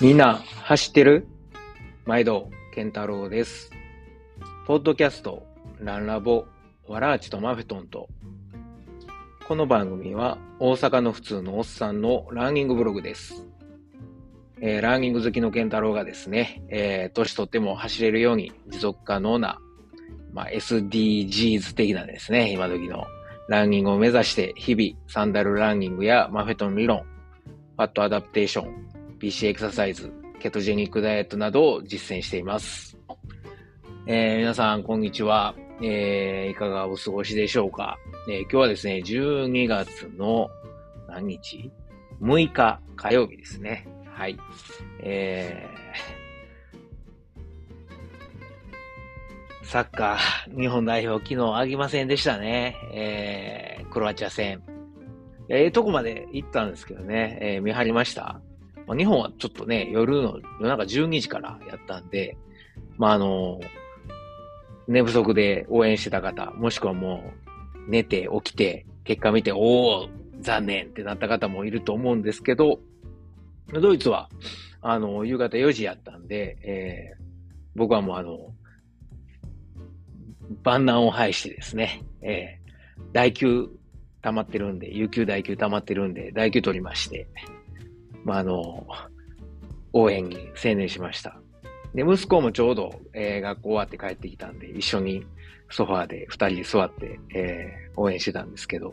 みんな走ってる？毎度健太郎です。ポッドキャストランラボワラーチとマフェトンと、この番組は大阪の普通のおっさんのランニングブログです。ランニング好きの健太郎がですね、年取っても走れるように持続可能な、SDGs 的なですね、今時のランニングを目指して日々サンダルランニングやマフェトン理論、ファットアダプテーション、BC エクササイズ、ケトジェニックダイエットなどを実践しています。皆さんこんにちは。いかがお過ごしでしょうか。今日はですね、12月の何日 ?6 日火曜日ですね。はい。サッカー日本代表昨日あげませんでしたね。クロアチア戦。とこまで行ったんですけどね。見張りました。日本はちょっとね、夜中12時からやったんで、寝不足で応援してた方、もしくはもう寝て起きて結果見て、おー残念ってなった方もいると思うんですけど、ドイツは夕方4時やったんで、僕はもう万難を排してですね、代休溜まってるんで、有給代休溜まってるんで代休取りまして、応援に専念しました。で、息子もちょうど、学校終わって帰ってきたんで、一緒にソファーで二人座って、応援してたんですけど。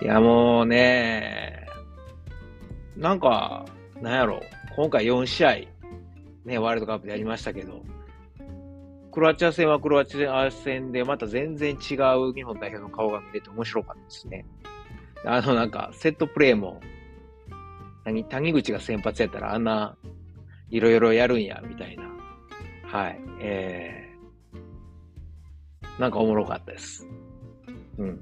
いや、もうね、なんやろ、今回4試合、ね、ワールドカップでやりましたけど、クロアチア戦はクロアチア戦でまた全然違う日本代表の顔が見れて面白かったですね。セットプレーも、谷口が先発やったらあんないろいろやるんやみたいな、はい、おもろかったです。ク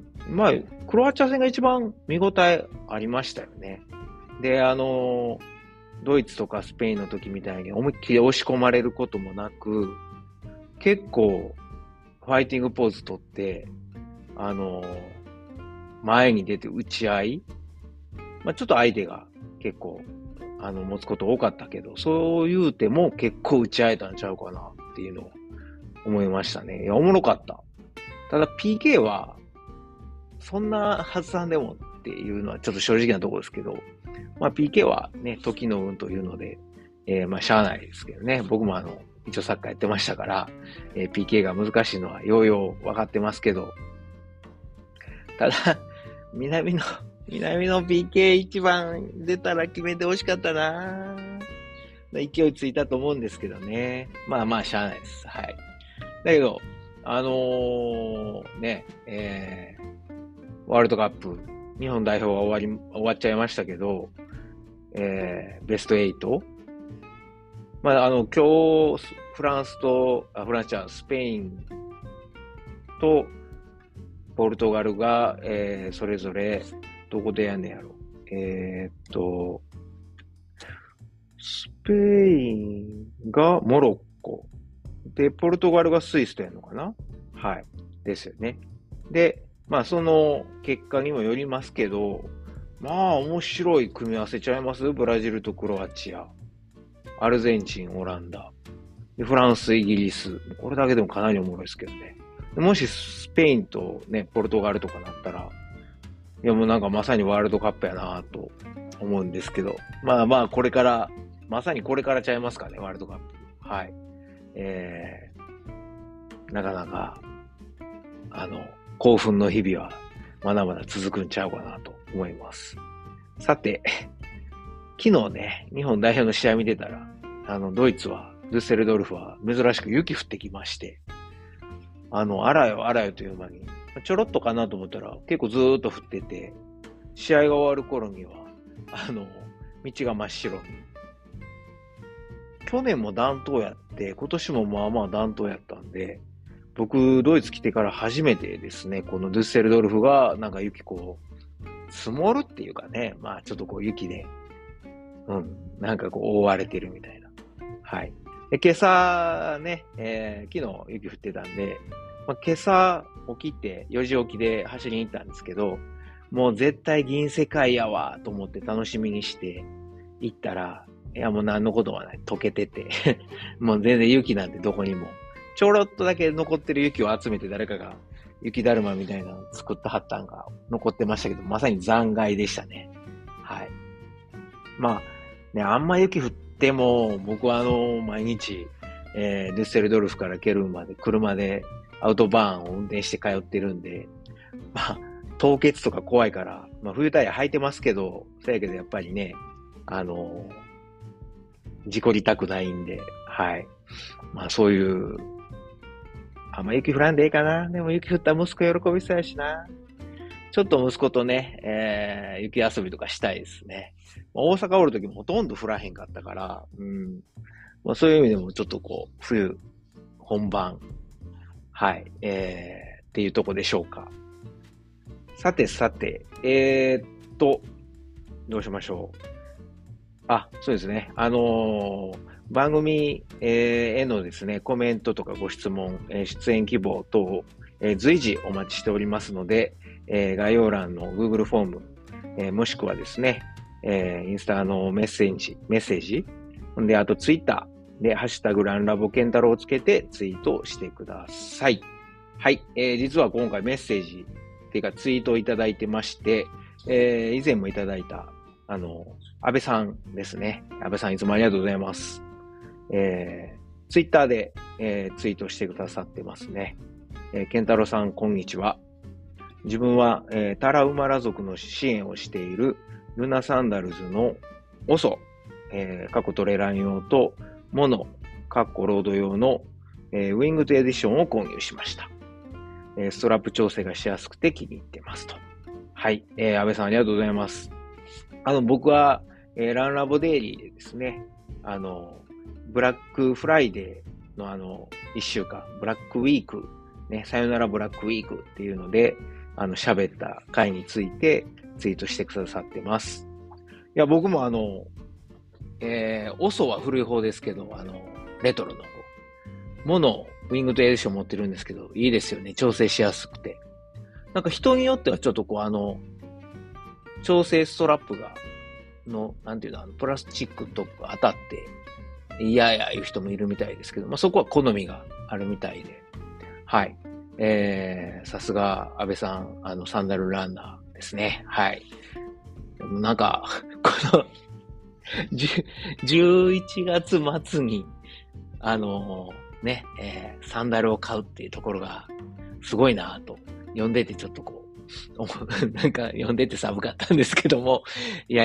ロアチア戦が一番見応えありましたよね。で、ドイツとかスペインの時みたいに思いっきり押し込まれることもなく、結構ファイティングポーズ取って前に出て打ち合い、ちょっと相手が結構持つこと多かったけど、そういう手も結構打ち合えたんちゃうかなっていうのを思いましたね。いや、おもろかった。ただ PK はそんな発散でもっていうのはちょっと正直なところですけど、PK はね、時の運というので、しゃあないですけどね。僕も一応サッカーやってましたから、PK が難しいのはようよう分かってますけど、ただ南の PK 一番出たら決めてほしかったな。勢いついたと思うんですけどね。しゃあないです。はい。だけど、ワールドカップ、日本代表は終わっちゃいましたけど、ベスト8。今日、スペインとポルトガルが、それぞれ、どこでやんねやろ。スペインがモロッコ。で、ポルトガルがスイスとやるのかな？はい。ですよね。で、その結果にもよりますけど、面白い組み合わせちゃいます？ブラジルとクロアチア。アルゼンチン、オランダ。で、フランス、イギリス。これだけでもかなりおもろいですけどね。もしスペインとね、ポルトガルとかなったら、いや、もうまさにワールドカップやなぁと思うんですけど。これからちゃいますかね、ワールドカップ。はい。なかなか、興奮の日々はまだまだ続くんちゃうかなと思います。さて、昨日ね、日本代表の試合見てたら、ドゥッセルドルフは珍しく雪降ってきまして、あらよという間に、ちょろっとかなと思ったら結構ずーっと降ってて、試合が終わる頃には道が真っ白に。去年も暖冬やって今年も暖冬やったんで、僕ドイツ来てから初めてですね、このドゥッセルドルフが雪積もるっていうかね、ちょっと雪で覆われてるみたいな。はい。で、今朝ね、昨日雪降ってたんで、今朝起きて4時起きで走りに行ったんですけど、もう絶対銀世界やわと思って楽しみにして行ったら、いやもう何のことはない。溶けてて。もう全然雪なんてどこにも。ちょろっとだけ残ってる雪を集めて誰かが雪だるまみたいなのを作ったはったんが残ってましたけど、まさに残骸でしたね。はい。まあ、ね、あんま雪降っても、僕は毎日、デュッセルドルフからケルンまで車でアウトバーンを運転して通ってるんで、まあ、凍結とか怖いから、まあ冬タイヤ履いてますけど、そやけどやっぱりね、事故りたくないんで、はい。まあそういう、あんま雪降らんでいいかな。でも雪降ったら息子喜びそうやしな。ちょっと息子とね、雪遊びとかしたいですね。まあ、大阪おるときもほとんど降らへんかったから、うん。まあそういう意味でもちょっとこう、冬本番、はい、っていうとこでしょうか。さてさて、どうしましょう。あ、そうですね。番組へのですね、コメントとかご質問、出演希望等、随時お待ちしておりますので、概要欄の Google フォーム、もしくはですね、インスタのメッセージ、で、あと Twitter で、ハッシュタグランラボケンタロウをつけてツイートしてください。はい、実は今回メッセージ、っていうかツイートをいただいてまして、以前もいただいた、安倍さんですね。安倍さんいつもありがとうございます。ツイッターで、ツイートしてくださってますね。健太郎さん、こんにちは。自分は、タラウマラ族の支援をしているルナサンダルズのOSO、過去トレラン用とモノ、過去ロード用の、ウィングとエディションを購入しました。ストラップ調整がしやすくて気に入ってますと。はい。安倍さんありがとうございます。僕は、ランラボデイリーでですね、ブラックフライデーの一週間、ブラックウィーク、ね、さよならブラックウィークっていうので、喋った回についてツイートしてくださってます。いや、僕もOSOは古い方ですけど、レトロのものをウィングとエディション持ってるんですけど、いいですよね。調整しやすくて。なんか人によってはちょっとこう調整ストラップが、なんていうの、プラスチックと当たって、嫌やいう人もいるみたいですけど、まあ、そこは好みがあるみたいで。はい。さすが安倍さん、サンダルランナーですね。はい。なんか、この11月末に、ね、サンダルを買うっていうところがすごいなぁと、読んでてちょっとこう、なんか読んでて寒かったんですけども、いや、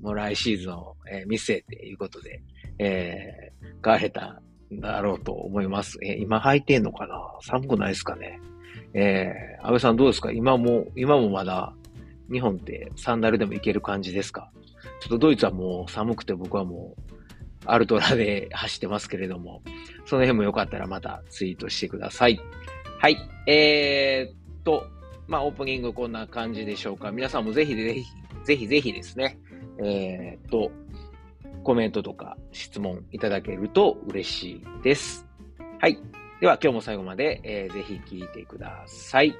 もう来シーズンを見据えていうことで、買われたんだろうと思います。今履いてんのかな？寒くないですかね？安倍さんどうですか？今もまだ日本ってサンダルでもいける感じですか？ちょっとドイツはもう寒くて僕はもう、アルトラで走ってますけれども、その辺もよかったらまたツイートしてください。はい。まあ、オープニングこんな感じでしょうか。皆さんもぜひですね、コメントとか質問いただけると嬉しいです。はい。では今日も最後まで、ぜひ聞いてください。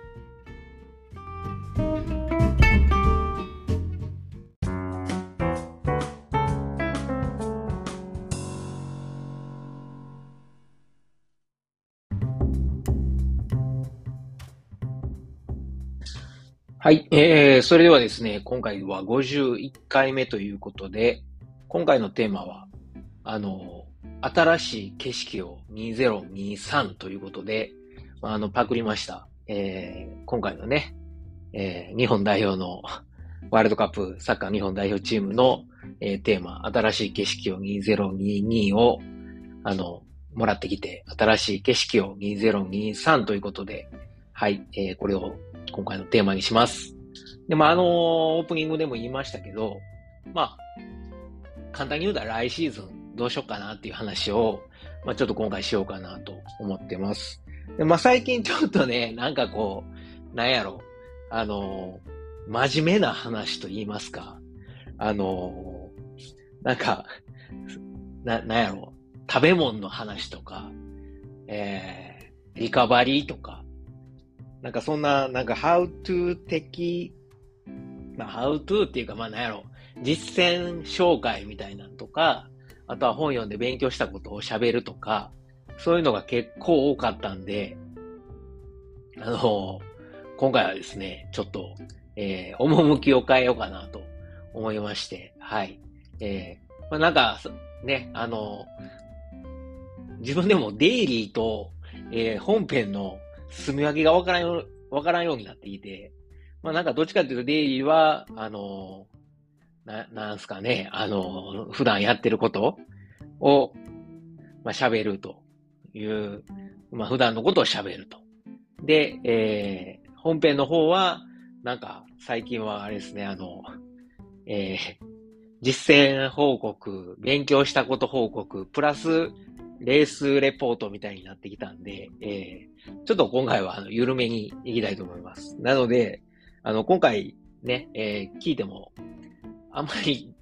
はい、それではですね、今回は51回目ということで、今回のテーマは、新しい景色を2023ということで、パクりました。今回のね、日本代表の、ワールドカップサッカー日本代表チームの、テーマ、新しい景色を2022を、もらってきて、新しい景色を2023ということで、はい、これを、今回のテーマにします。で、まあ、オープニングでも言いましたけど、まあ、簡単に言うたら来シーズンどうしようかなっていう話を、まあ、ちょっと今回しようかなと思ってます。で、まあ、最近ちょっとね、なんかこう、なんやろ、真面目な話と言いますか、なんか、なんやろ、食べ物の話とか、リカバリーとか、なんかそんな、なんか、how to 的、まあ、how to っていうか、まあ、なんやろ、実践紹介みたいなのとか、あとは本読んで勉強したことを喋るとか、そういうのが結構多かったんで、今回はですね、ちょっと、趣を変えようかなと思いまして、はい。まあ、なんか、ね、自分でもデイリーと、本編の住み分けがわからんようになっていて、まあなんかどっちかっていうとデイリーは、なんすかね、普段やってることを、まあ喋るという、まあ普段のことを喋ると。で、本編の方は、なんか最近はあれですね、実践報告、勉強したこと報告、プラスレースレポートみたいになってきたんで、ちょっと今回は緩めにいきたいと思います。なので、今回ね、聞いても、あんまり、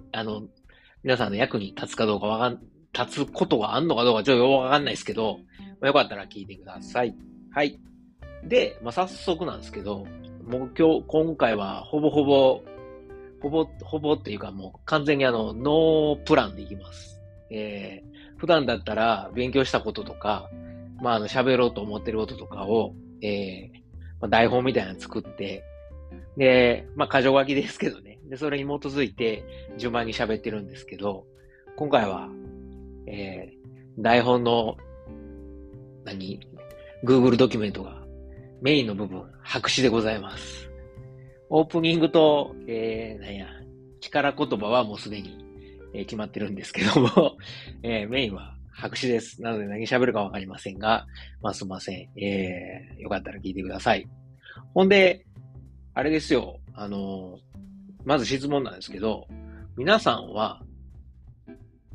皆さんの役に立つかどうか立つことがあんのかどうかちょっとわかんないですけど、まあ、よかったら聞いてください。はい。で、まあ、早速なんですけど、もう今回はほぼっていうかもう完全にノープランでいきます。普段だったら勉強したこととか、まあ、喋ろうと思ってることとかを、まあ、台本みたいなの作って、で、まあ、箇条書きですけどね。で、それに基づいて順番に喋ってるんですけど、今回は、台本の、Google ドキュメントがメインの部分、白紙でございます。オープニングと、力言葉はもうすでに、決まってるんですけども、メインは白紙です。なので何喋るかわかりませんが、まあ、すいません。よかったら聞いてください。ほんで、あれですよ。まず質問なんですけど、皆さんは、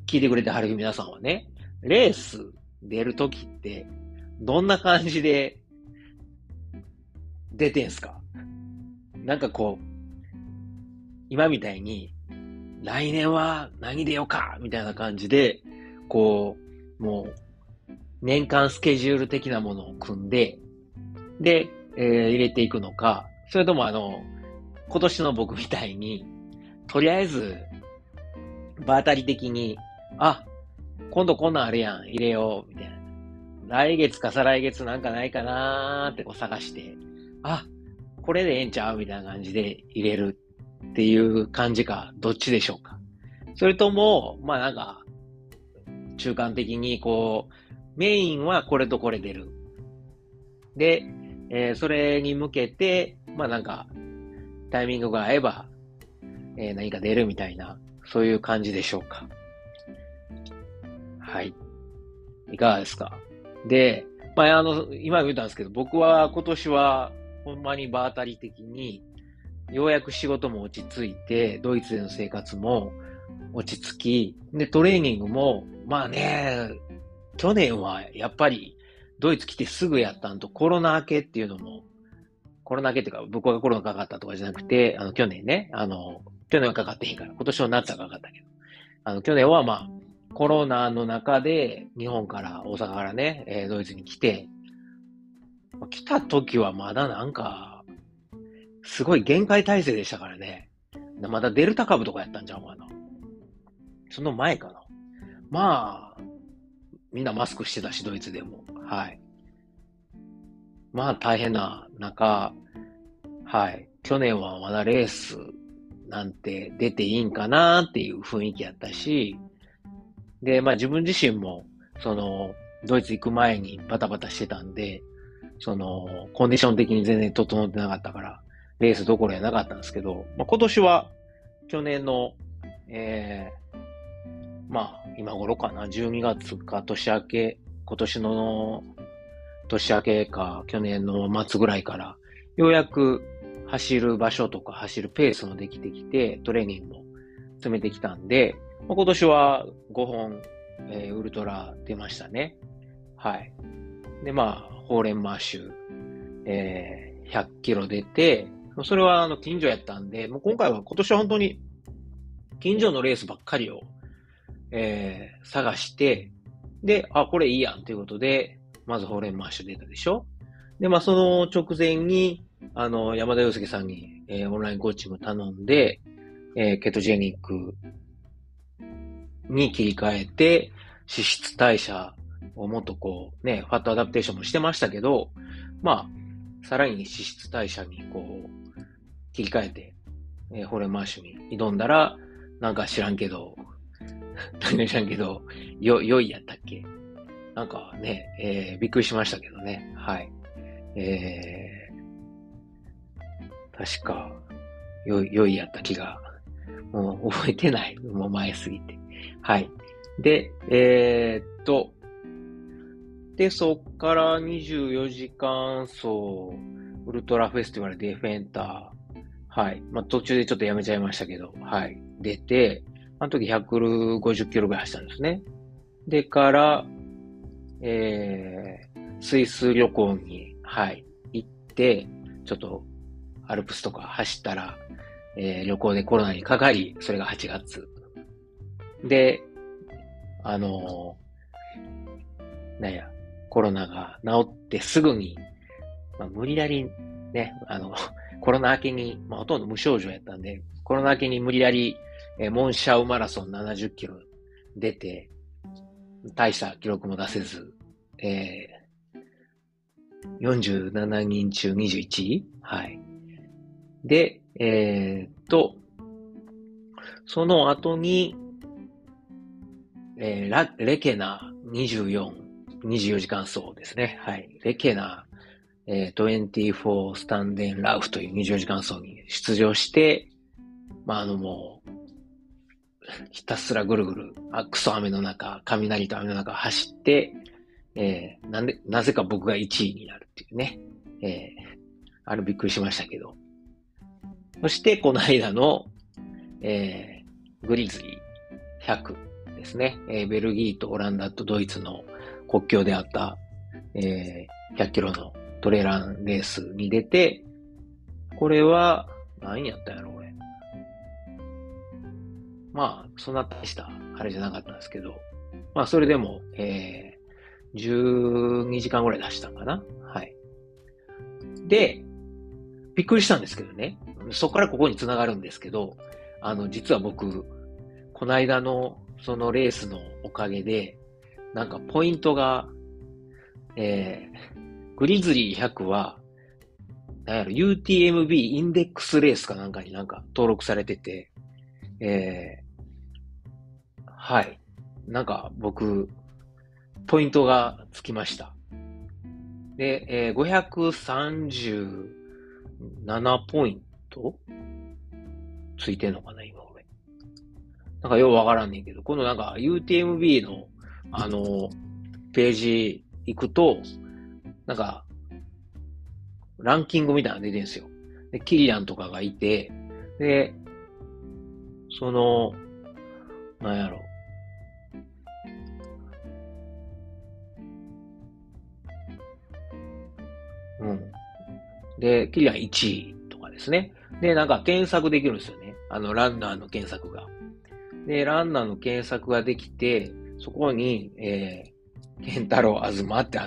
聞いてくれてはる皆さんはね、レース出るときって、どんな感じで出てんすか？なんかこう、今みたいに、来年は何出ようかみたいな感じで、こう、もう、年間スケジュール的なものを組んで、で、入れていくのか、それとも今年の僕みたいに、とりあえず、場当たり的に、あ、今度こんなんあるやん、入れよう、みたいな。来月か再来月なんかないかなーってこう探して、あ、これでええんちゃうみたいな感じで入れるっていう感じか、どっちでしょうか。それとも、まあなんか、中間的にこう、メインはこれとこれ出る。で、それに向けて、まあなんか、タイミングが合えば、何か出るみたいな、そういう感じでしょうか。はい。いかがですか？で、まあ今言ったんですけど、僕は今年は、ほんまに場当たり的に、ようやく仕事も落ち着いて、ドイツでの生活も落ち着き、で、トレーニングも、まあね、去年はやっぱりドイツ来てすぐやったんとコロナ明けっていうのも、コロナ明けっていうか、僕がコロナかかったとかじゃなくて、去年ね、去年はかかってへんから、今年の夏はかかったけど、去年はまあ、コロナの中で日本から、大阪からね、ドイツに来て、来た時はまだなんか、すごい限界体制でしたからね。まだデルタ株とかやったんちゃうかな。その前かな。まあ、みんなマスクしてたし、ドイツでも。はい。まあ大変な中、はい。去年はまだレースなんて出ていいんかなっていう雰囲気やったし、で、まあ自分自身も、ドイツ行く前にバタバタしてたんで、コンディション的に全然整ってなかったから、レースどころやなかったんですけど、まあ、今年は、去年の、まあ、今頃かな、12月か年明け、今年の年明けか、去年の末ぐらいから、ようやく走る場所とか走るペースもできてきて、トレーニングも詰めてきたんで、まあ、今年は5本、ウルトラ出ましたね。はい。で、まあ、ホーレンマーシュ、100キロ出て、それは近所やったんで、もう今年は本当に近所のレースばっかりを、探して、で、あ、これいいやんということで、まずホーレンマーシュ出たでしょ？で、まあ、その直前に、山田洋介さんに、オンラインコーチング頼んで、ケトジェニックに切り替えて、脂質代謝をもっとこうね、ファットアダプテーションもしてましたけど、まあ、さらに脂質代謝にこう、切り替えて、ホレンマーシュに挑んだら、なんか知らんけど、良いやったっけなんかね、びっくりしましたけどね。はい。確か、良いやった気が、もう覚えてない。もう前すぎて。はい。で、で、そっから24時間走、ウルトラフェスティバルディフェンター、はい。まあ、途中でちょっとやめちゃいましたけど、はい。出て、あの時150キロぐらい走ったんですね。でから、スイス旅行に、はい、行って、ちょっとアルプスとか走ったら、旅行でコロナにかかり、それが8月。で、コロナが治ってすぐに、まあ、無理やりね、コロナ明けに、まあ、ほとんど無症状やったんで、コロナ明けに無理やり、モンシャウマラソン70キロ出て、大した記録も出せず、47人中21位？はい。で、その後に、レケナ24、24時間走ですね。はい。レケナ、24スタンデンラウフという24時間走に出場して、まあ、もう、ひたすらぐるぐる、クソ雨の中、雷と雨の中走って、なぜか僕が1位になるっていうね。あれびっくりしましたけど。そして、この間の、グリズリー100ですね。ベルギーとオランダとドイツの国境であった、100キロのトレランレースに出て、これは、何やったんやろ、これ。まあ、そんな大したあれじゃなかったんですけど、まあ、それでも、12時間ぐらい出したんかな。はい。で、びっくりしたんですけどね。そこからここに繋がるんですけど、実は僕、この間のそのレースのおかげで、なんかポイントが、グリズリー100は、UTMB インデックスレースかなんかになんか登録されてて、はい。なんか僕、ポイントがつきました。で、537ポイントついてんのかな、今俺。なんかようわからんねんけど、このなんか UTMB のページ行くと、なんか、ランキングみたいなの出てるんですよ。で、キリアンとかがいて、で、その、なんやろ。うん。で、キリアン1位とかですね。で、なんか検索できるんですよね。ランナーの検索が。で、ランナーの検索ができて、そこに、ケンタロウアズマって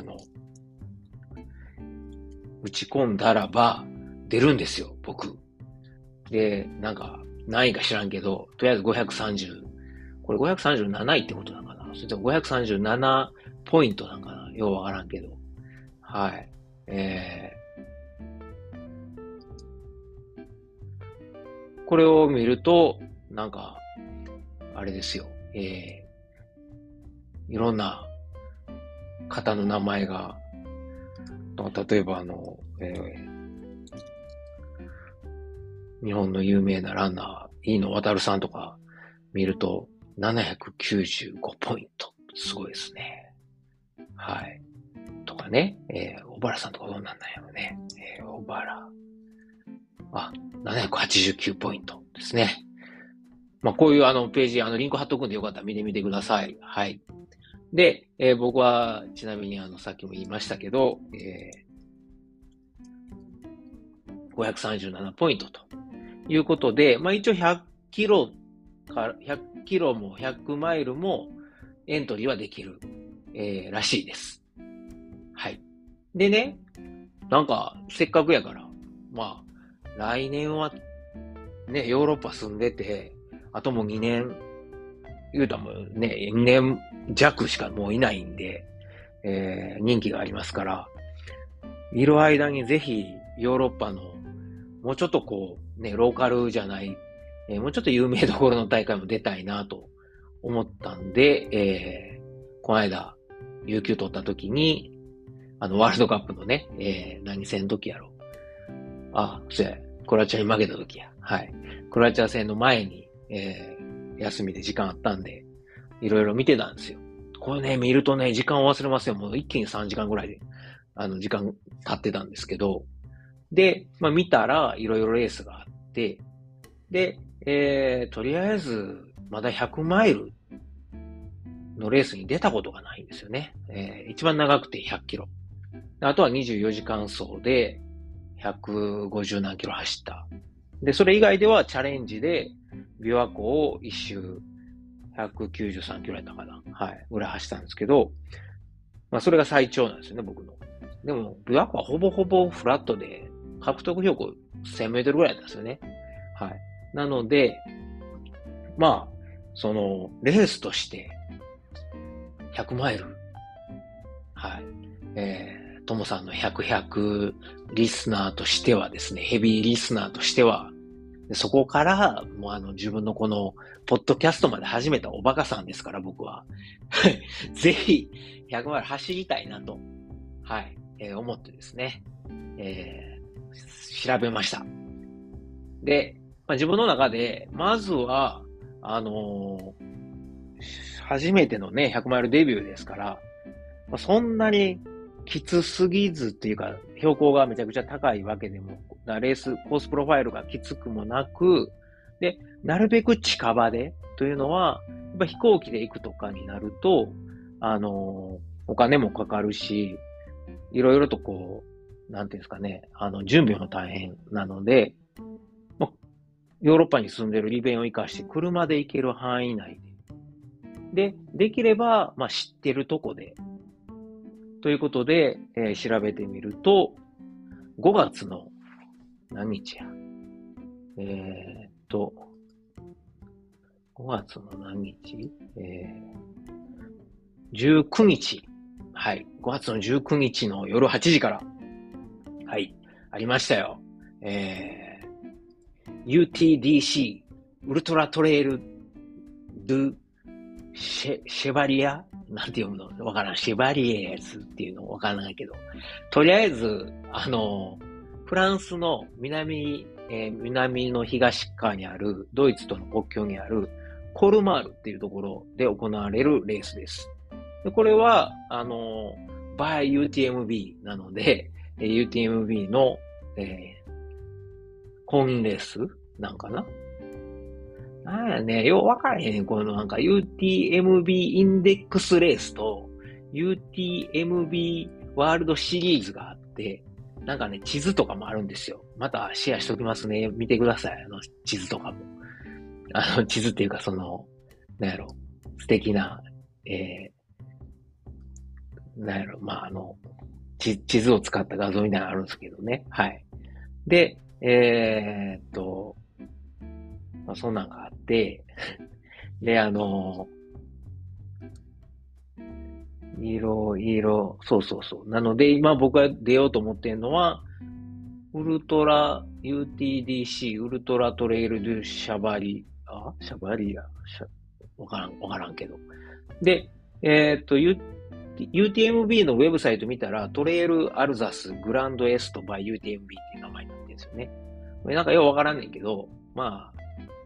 打ち込んだらば、出るんですよ、僕。で、なんか、何位か知らんけど、とりあえず530、これ537位ってことなのかな？それとも537ポイントなんかな？ようわからんけど。はい。これを見ると、なんか、あれですよ。いろんな方の名前が、例えば日本の有名なランナー、飯野航さんとか見ると、795ポイント。すごいですね。はい。とかね、小原さんとかどうなんなんやろね。小原。あ、789ポイントですね。まあ、こういうページ、リンク貼っとくんでよかったら見てみてください。はい。で、僕は、ちなみにさっきも言いましたけど、537ポイントと。いうことで、まあ、一応100キロも100マイルもエントリーはできる、らしいです。はい。でね、なんか、せっかくやから、まあ、来年はね、ヨーロッパ住んでて、あともう2年、言うたらもうね、2年弱しかもういないんで、人気がありますから、いる間にぜひヨーロッパの、もうちょっとこう、ね、ローカルじゃない、もうちょっと有名どころの大会も出たいなと思ったんで、この間、有給取った時に、ワールドカップのね、何戦の時やろ。あ、そうや、クロアチアに負けた時や。はい。クロアチア戦の前に、休みで時間あったんで、いろいろ見てたんですよ。これね、見るとね、時間を忘れますよ。もう一気に3時間ぐらいで、時間経ってたんですけど、で、まあ見たら、いろいろレースがあって、で、とりあえず、まだ100マイルのレースに出たことがないんですよね。一番長くて100キロ。あとは24時間走で150何キロ走った。で、それ以外ではチャレンジで、琵琶湖を一周193キロやったかな。はい。ぐらい走ったんですけど、まあそれが最長なんですよね、僕の。でも、琵琶湖はほぼほぼフラットで、獲得標高1000メートルぐらいだったんですよね。はい。なので、まあ、その、レースとして、100マイル。はい。ともさんの100リスナーとしてはですね、ヘビーリスナーとしては、そこから、もう自分のこの、ポッドキャストまで始めたおバカさんですから、僕は。ぜひ、100マイル走りたいなと、はい、思ってですね、調べました。で、まあ、自分の中で、まずは、初めてのね、100マイルデビューですから、まあ、そんなにきつすぎずっていうか、標高がめちゃくちゃ高いわけでも、レース、コースプロファイルがきつくもなく、で、なるべく近場でというのは、やっぱ飛行機で行くとかになると、お金もかかるし、いろいろとこう、なんていうんですかね、準備も大変なので、ヨーロッパに住んでる利便を生かして車で行ける範囲内で。できれば、まあ、知ってるとこで。ということで、調べてみると、5月の何日や。5月の何日？19日。はい。5月の19日の夜8時から。はい。ありましたよ。UTDC、ウルトラトレイル、ドゥ、シェバリアなんて読むのわからん。シェバリエーズっていうのわからないけど。とりあえず、フランスの南の東側にある、ドイツとの国境にある、コルマールっていうところで行われるレースです。でこれは、by UTMB なので、UTMB の、公認レースなんかななんやね、よう分からへんねん。このなんか UTMB インデックスレースと UTMB ワールドシリーズがあって、なんかね、地図とかもあるんですよ。またシェアしときますね。見てください。地図とかも。地図っていうかその、なんやろ、素敵な、なんやろ、まあ、地図を使った画像みたいなのあるんですけどね。はい。で、まあ、そんなんがあって、で、いろいろ、そうそうそう。なので、今僕が出ようと思ってるのは、ウルトラ UTDC、ウルトラトレイル・ドゥ・シャバリア、わからんけど。で、UTMB のウェブサイト見たら、トレイル・アルザス・グランド・エスト・バイ・ UTMB っていう名前になってるんですよね。これなんかようわからんねんけど、まあ、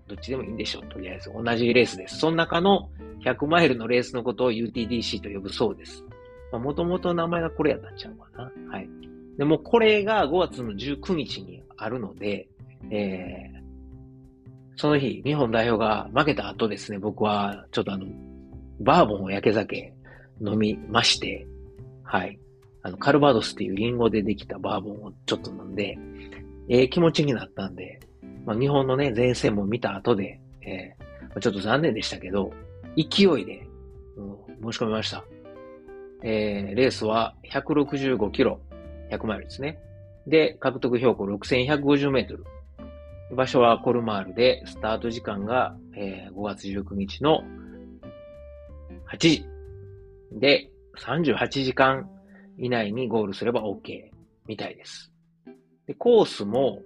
どっちでもいいんでしょう。とりあえず、同じレースです。その中の100マイルのレースのことを UTDC と呼ぶそうです。もともと名前がこれやったんちゃうかな。はい。でも、これが5月の19日にあるので、その日、日本代表が負けた後ですね、僕は、ちょっとバーボンを焼け酒飲みまして、はい。カルバドスっていうリンゴでできたバーボンをちょっと飲んで、気持ちになったんで、まあ、日本のね、前線も見た後で、ちょっと残念でしたけど、勢いで、申し込みました。レースは165キロ、100マイルですね。で、獲得標高6150メートル。場所はコルマールで、スタート時間が、5月19日の8時で、38時間以内にゴールすれば OK みたいです。でコースも、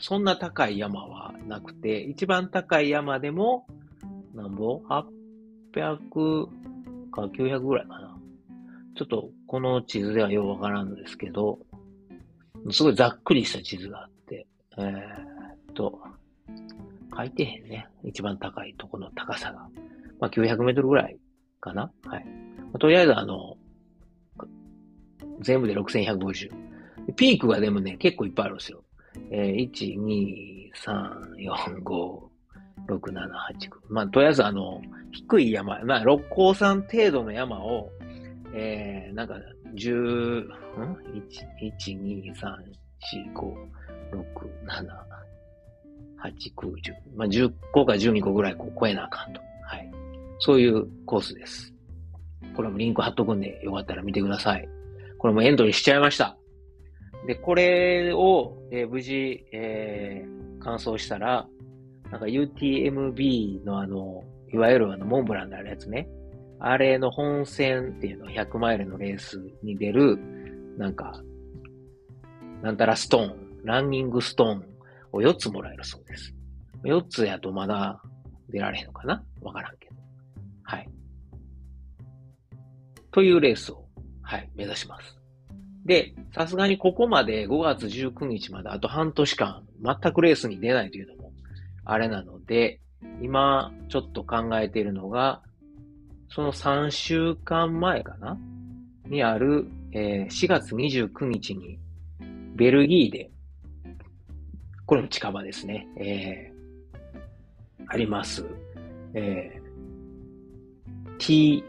そんな高い山はなくて、一番高い山でも、なんぼ ?800 か900ぐらいかな。ちょっとこの地図ではようわからんのですけど、すごいざっくりした地図があって、書いてへんね。一番高いとこの高さが。まあ、900メートルぐらいかな。はい。まあ、とりあえず全部で6150。ピークがでもね、結構いっぱいあるんですよ。1、2、3、4、5、6、7、8、9。まあ、とりあえず低い山、まあ、六甲山程度の山を、なんか、1、2、3、4、5、6、7、8、9、10。まあ、10個か12個ぐらいこう超えなあかんと。はい。そういうコースです。これもリンク貼っとくんで、よかったら見てください。これもエントリーしちゃいました。で、これを、無事、完走したら、なんか UTMB のいわゆるモンブランであるやつね。あれの本戦っていうのは100マイルのレースに出る、なんか、なんたらストーン、ランニングストーンを4つもらえるそうです。4つやとまだ出られへんのかな？わからんけど。はい。というレースを、はい、目指します。で、さすがにここまで5月19日まであと半年間、全くレースに出ないというのも、あれなので、今、ちょっと考えているのが、その3週間前かなにある、4月29日にベルギーで、これも近場ですね、あります、LAT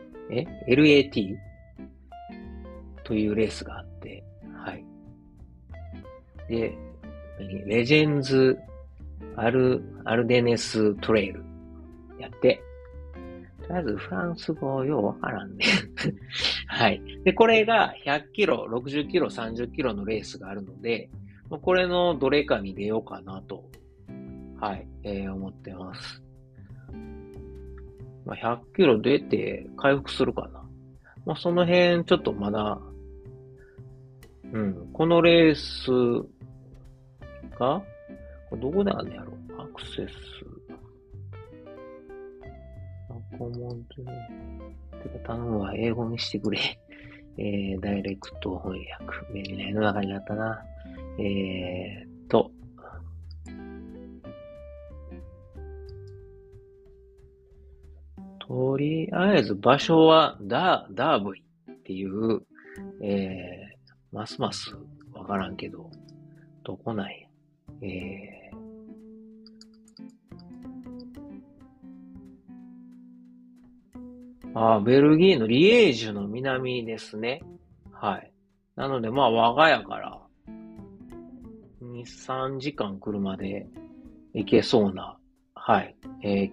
というレースがあって、はい。で、レジェンズ・アルデネス・トレイルやって、とりあえずフランス語ようわからんね。はい。で、これが100キロ、60キロ、30キロのレースがあるので、これのどれかに出ようかなと、はい、思ってます。まあ、100キロ出て回復するかな。まあ、その辺ちょっとまだ、うん、このレースが、これどこであるんやろう？アクセス。頼むわ、英語にしてくれ。ダイレクト翻訳。便利な世の中になったな。とりあえず場所はダーブイっていう、ますますわからんけど、どこなんや。ベルギーのリエージュの南ですね。はい。なので、まあ、我が家から、2、3時間車で行けそうな、はい、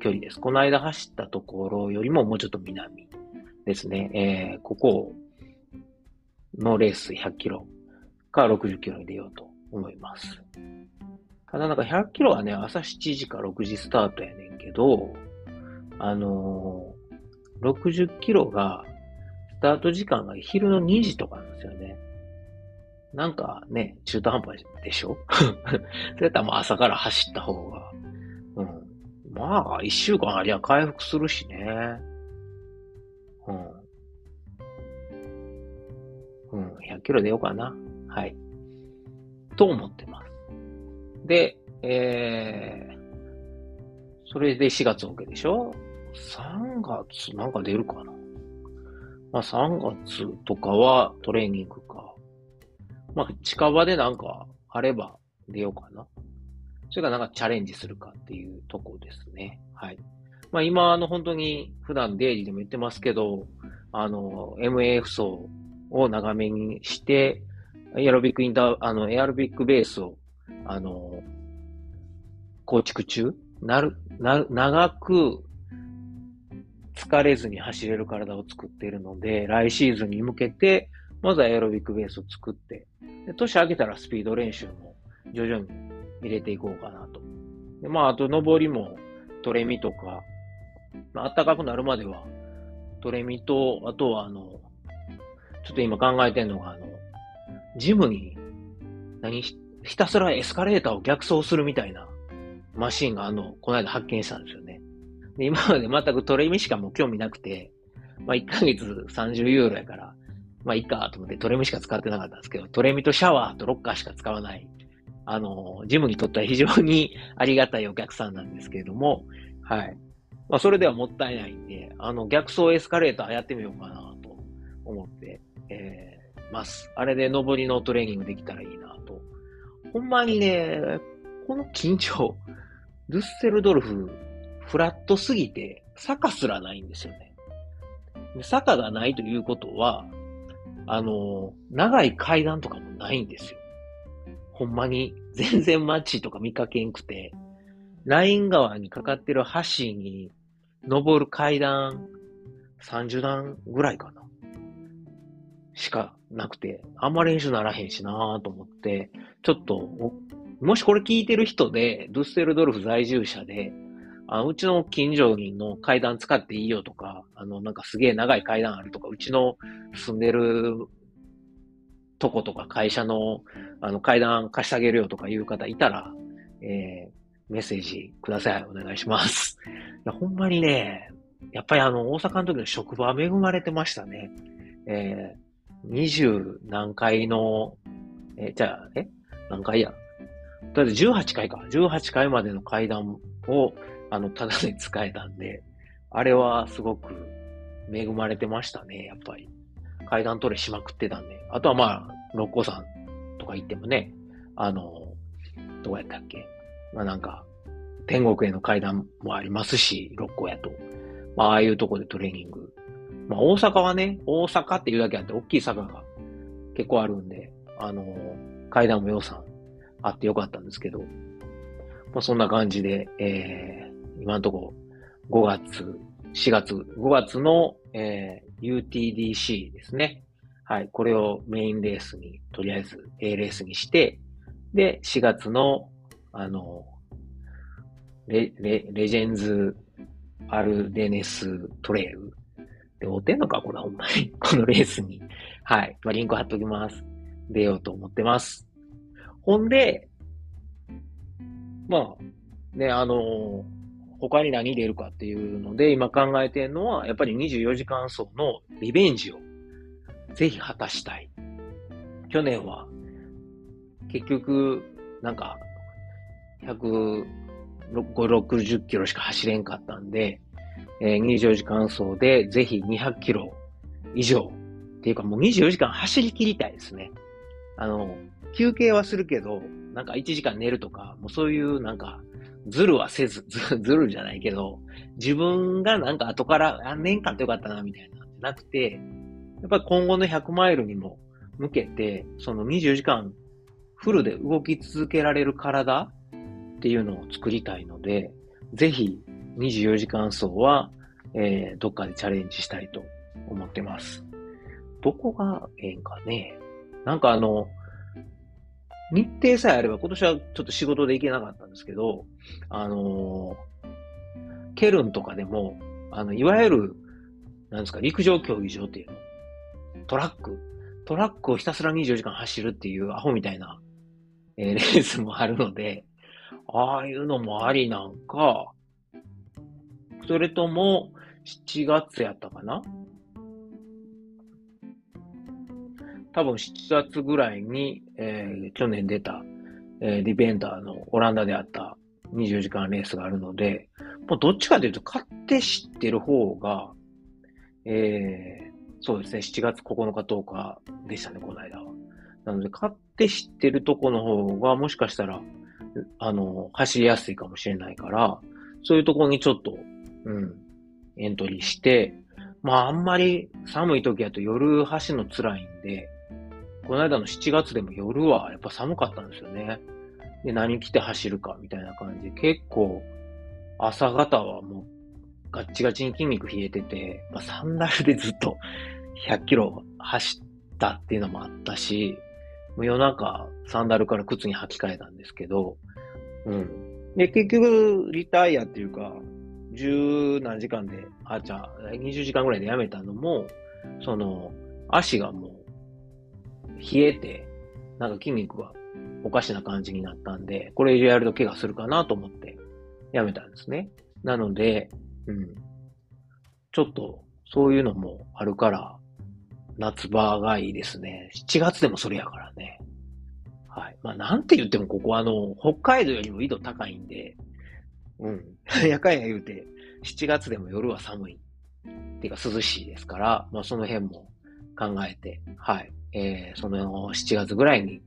距離です。この間走ったところよりももうちょっと南ですね。ここのレース100キロから60キロに出ようと思います。ただなんか100キロはね、朝7時から6時スタートやねんけど、60キロが、スタート時間が昼の2時とかなんですよね。なんかね、中途半端でしょそれとはもう朝から走った方が。うん。まあ、1週間ありゃ回復するしね。うん。うん、100キロ出ようかな。はい。と思ってます。で、それで4月 OK でしょ？3月なんか出るかな。まあ3月とかはトレーニングか。まあ近場でなんかあれば出ようかな。それからなんかチャレンジするかっていうとこですね。はい。まあ今本当に普段デイリーでも言ってますけど、MAF 走を長めにして、エアロビックベースを、構築中長く、疲れずに走れる体を作っているので、来シーズンに向けて、まずはエアロビックベースを作って、で、年明けたらスピード練習も徐々に入れていこうかなと。でまあ、あと上りもトレミとか、まあ、暖かくなるまではトレミと、あとはちょっと今考えてるのが、ジムにひたすらエスカレーターを逆走するみたいなマシンがこの間発見したんですよね。で今まで全くトレミしかもう興味なくて、まあ1ヶ月30ユーロやから、まあいいかと思ってトレミしか使ってなかったんですけど、トレミとシャワーとロッカーしか使わない、ジムにとっては非常にありがたいお客さんなんですけれども、はい。まあそれではもったいないんで、逆走エスカレーターやってみようかなと思って、ます。あれで上りのトレーニングできたらいいなと。ほんまにね、この緊張、ドゥッセルドルフ、フラットすぎて、坂すらないんですよね。坂がないということは、長い階段とかもないんですよ。ほんまに、全然街とか見かけんくて、ライン川にかかってる橋に登る階段、30段ぐらいかな。しかなくて、あんま練習ならへんしなぁと思って、ちょっと、もしこれ聞いてる人で、ドゥッセルドルフ在住者で、うちの近所の階段使っていいよとか、なんかすげえ長い階段あるとか、うちの住んでるとことか会社の、階段貸してあげるよとかいう方いたら、メッセージください。お願いします。いや、ほんまにね、やっぱり大阪の時の職場は恵まれてましたね。20何回の、何回や。だって18回か。18回までの階段を、ただで使えたんで、あれはすごく恵まれてましたね、やっぱり。階段トレしまくってたんで。あとはまあ、六甲山とか行ってもね、どうやったっけ。まあなんか、天国への階段もありますし、六甲やと。まあ、ああいうとこでトレーニング。まあ、大阪はね、大阪っていうだけあって、大きい坂が結構あるんで、階段も予算あってよかったんですけど、まあ、そんな感じで、今のところ5月の、UTDC ですね。はい。これをメインレースに、とりあえず A レースにして、で、4月の、レジェンズ・アルデネス・トレイル。で、合うてんのかこれほんまに。このレースに。はい。まあ、リンク貼っときます。出ようと思ってます。ほんで、まあ、ね、他に何出るかっていうので、今考えてるのは、やっぱり24時間走のリベンジを、ぜひ果たしたい。去年は、結局、なんか、150、60キロしか走れんかったんで、24時間走で、ぜひ200キロ以上、っていうかもう24時間走り切りたいですね。休憩はするけど、なんか1時間寝るとか、もうそういうなんか、ずるはせず、ずるじゃないけど、自分がなんか後から、年間ってよかったな、みたいな、なくて、やっぱり今後の100マイルにも向けて、その24時間フルで動き続けられる体っていうのを作りたいので、ぜひ24時間走は、どっかでチャレンジしたいと思ってます。どこがええんかね。なんか日程さえあれば、今年はちょっと仕事で行けなかったんですけど、ケルンとかでも、いわゆる、なんですか、陸上競技場っていうの、トラックをひたすら24時間走るっていうアホみたいな、レースもあるので、ああいうのもありなんか、それとも、7月やったかな？多分7月ぐらいに、去年出た、ディベンダーのオランダであった24時間レースがあるので、もうどっちかというと勝手知ってる方が、そうですね、7月9日10日でしたね、この間は。なので、勝手知ってるとこの方が、もしかしたら、走りやすいかもしれないから、そういうとこにちょっと、エントリーして、まああんまり寒い時だと夜走るの辛いんで、この間の7月でも夜はやっぱ寒かったんですよね。で、何着て走るかみたいな感じで、結構朝方はもうガッチガチに筋肉冷えてて、まあ、サンダルでずっと100キロ走ったっていうのもあったし、もう夜中サンダルから靴に履き替えたんですけど、うん、で結局リタイアっていうか十何時間で20時間ぐらいで辞めたのも、その足がもう冷えてなんか筋肉がおかしな感じになったんで、これ以上やると怪我するかなと思って辞めたんですね。なので、うん、ちょっとそういうのもあるから夏場がいいですね。7月でもそれやからね。はい。まあ、なんて言ってもここ北海道よりも緯度高いんで、うん。やかんや言うて、7月でも夜は寒い。っていうか涼しいですから、まあ、その辺も考えて、はい。その7月ぐらいに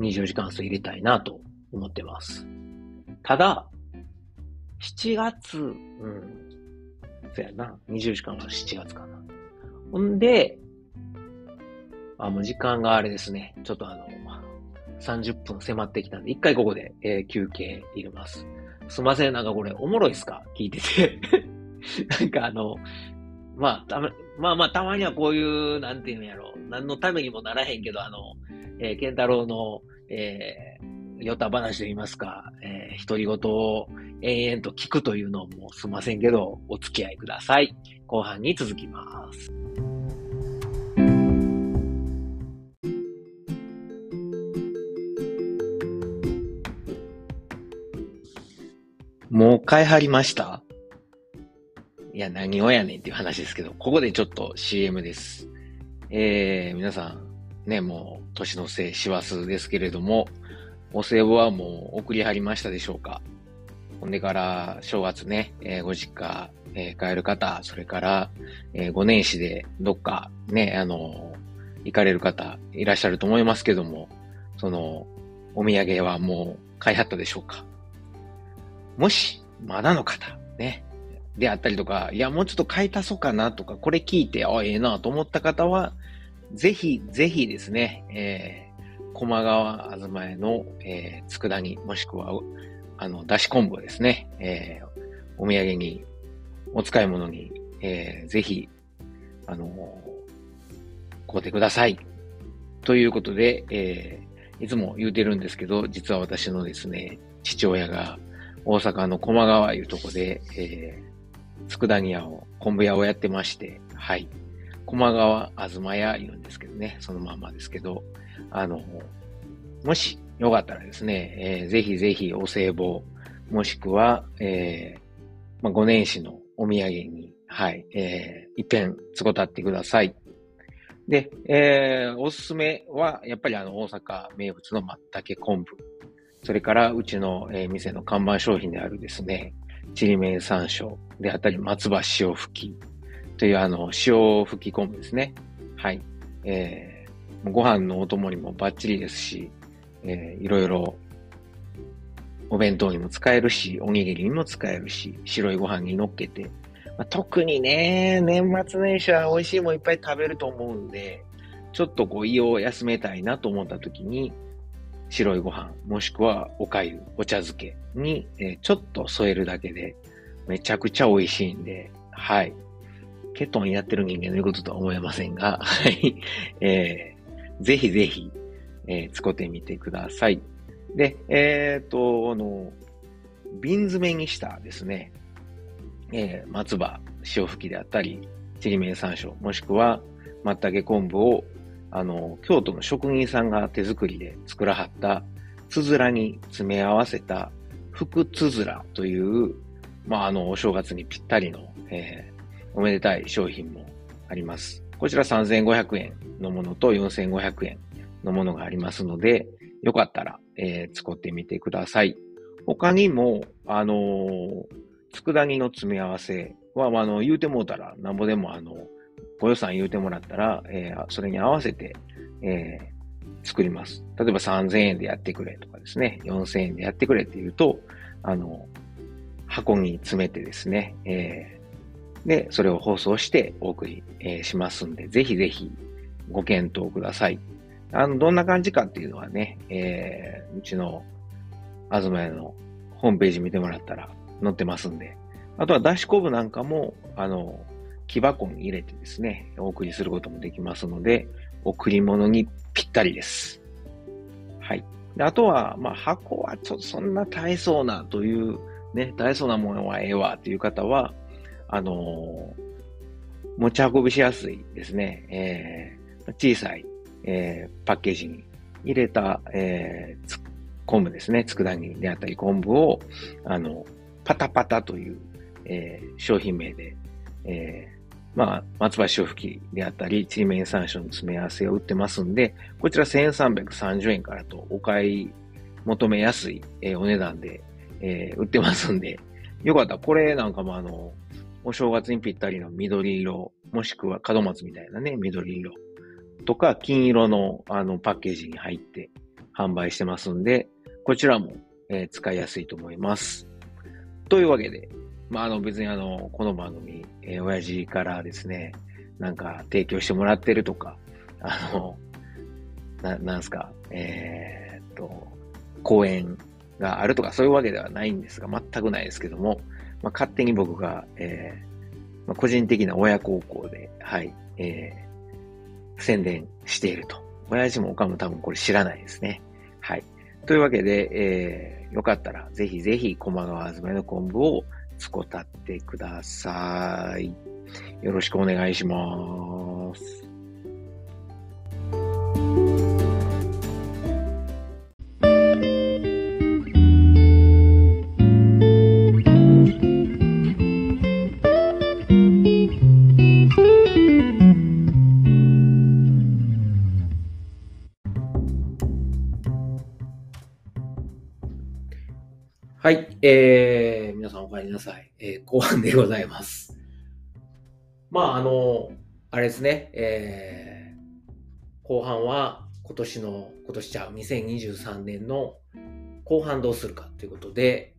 24時間数入れたいなと思ってます。ただ、7月、うん。そうやな。24時間は7月かな。ほんで、もう時間があれですね。ちょっと30分迫ってきたんで、一回ここで、休憩入れます。すいません、なんかこれおもろいっすか？聞いてて。なんかまあたまにはこういう、なんていうんやろ、何のためにもならへんけど、健太郎の、ヨタ話と言いますか、独り言を延々と聞くというのもすいませんけど、お付き合いください。後半に続きます。もう買い張りました？いや、何をやねんっていう話ですけど、ここでちょっと CM です。皆さん、ね、もう、年のせい、師走ですけれども、お歳暮はもう送り張りましたでしょうか？ほんでから、正月ね、ご実家、帰る方、それから、ご年始でどっかね、行かれる方いらっしゃると思いますけども、その、お土産はもう買い張ったでしょうか？もし、まだの方、ね、であったりとか、いや、もうちょっと買い足そうかなとか、これ聞いて、あ、ええなと思った方は、ぜひですね、駒川あずまえの、佃煮、もしくは、だし昆布ですね、お土産に、お使い物に、ぜひ、買うてください。ということで、いつも言うてるんですけど、実は私のですね、父親が、大阪の駒川いうとこで、佃煮屋を、昆布屋をやってまして、はい。駒川あずま屋言うんですけどね、そのまんまですけど、もしよかったらですね、ぜひお歳暮、もしくは、まあ、ご年始のお土産に、はい、一遍使たってください。で、おすすめは、やっぱり大阪名物の松茸昆布。それから、うちの、店の看板商品であるですね、ちりめん山椒であったり、松葉塩吹きという塩吹き昆布ですね。はい。ご飯のお供にもバッチリですし、いろいろお弁当にも使えるし、おにぎりにも使えるし、白いご飯に乗っけて、まあ、特にね、年末年始は美味しいもんいっぱい食べると思うんで、ちょっと胃を休めたいなと思った時に、白いご飯、もしくはおかゆ、お茶漬けに、ちょっと添えるだけで、めちゃくちゃ美味しいんで、はい。ケトンやってる人間の言うこととは思えませんが、はい。ぜひ、使ってみてください。で、瓶詰めにしたですね、松葉、塩吹きであったり、ちりめん山椒、もしくは、松茸昆布を京都の職人さんが手作りで作らはったつづらに詰め合わせた福つづらという、まあ、お正月にぴったりの、おめでたい商品もあります。こちら3500円のものと4500円のものがありますので、よかったら、使ってみてください。他にも、佃煮の詰め合わせは、まあ、言うてもうたら、なんぼでもご予算言うてもらったら、それに合わせて、作ります。例えば3000円でやってくれとかですね、4000円でやってくれって言うと、箱に詰めてですね、で、それを包装してお送り、しますんで、ぜひご検討ください。どんな感じかっていうのはね、うちのあずまやのホームページ見てもらったら載ってますんで、あとは出し昆布なんかも、木箱に入れてですね、お送りすることもできますので、贈り物にぴったりです。はい。であとは、まあ、箱はちょっとそんな大層なという、ね、大層なものはええわという方は、持ち運びしやすいですね。小さい、パッケージに入れた、昆布ですね。佃煮であったり昆布を、パタパタという、商品名で、まあ、松葉塩吹きであったり、ちりめん山椒の詰め合わせを売ってますんで、こちら1330円からとお買い求めやすい、お値段で、売ってますんで、よかったらこれなんかもお正月にぴったりの緑色、もしくは門松みたいなね、緑色とか金色のパッケージに入って販売してますんで、こちらも、使いやすいと思います。というわけで、まあ、別にこの番組、親父からですね、なんか提供してもらってるとか、なんすか、講演があるとかそういうわけではないんですが、全くないですけども、まあ、勝手に僕が、まあ、個人的な親孝行で、はい、宣伝していると。親父もおかんも多分これ知らないですね。はい。というわけで、よかったらぜひぜひ駒川集めの昆布を使ってください。よろしくお願いします。はい、皆さんお帰りなさい、後半でございます。まああれですね、後半は今年ちゃう2023年の後半どうするかということで、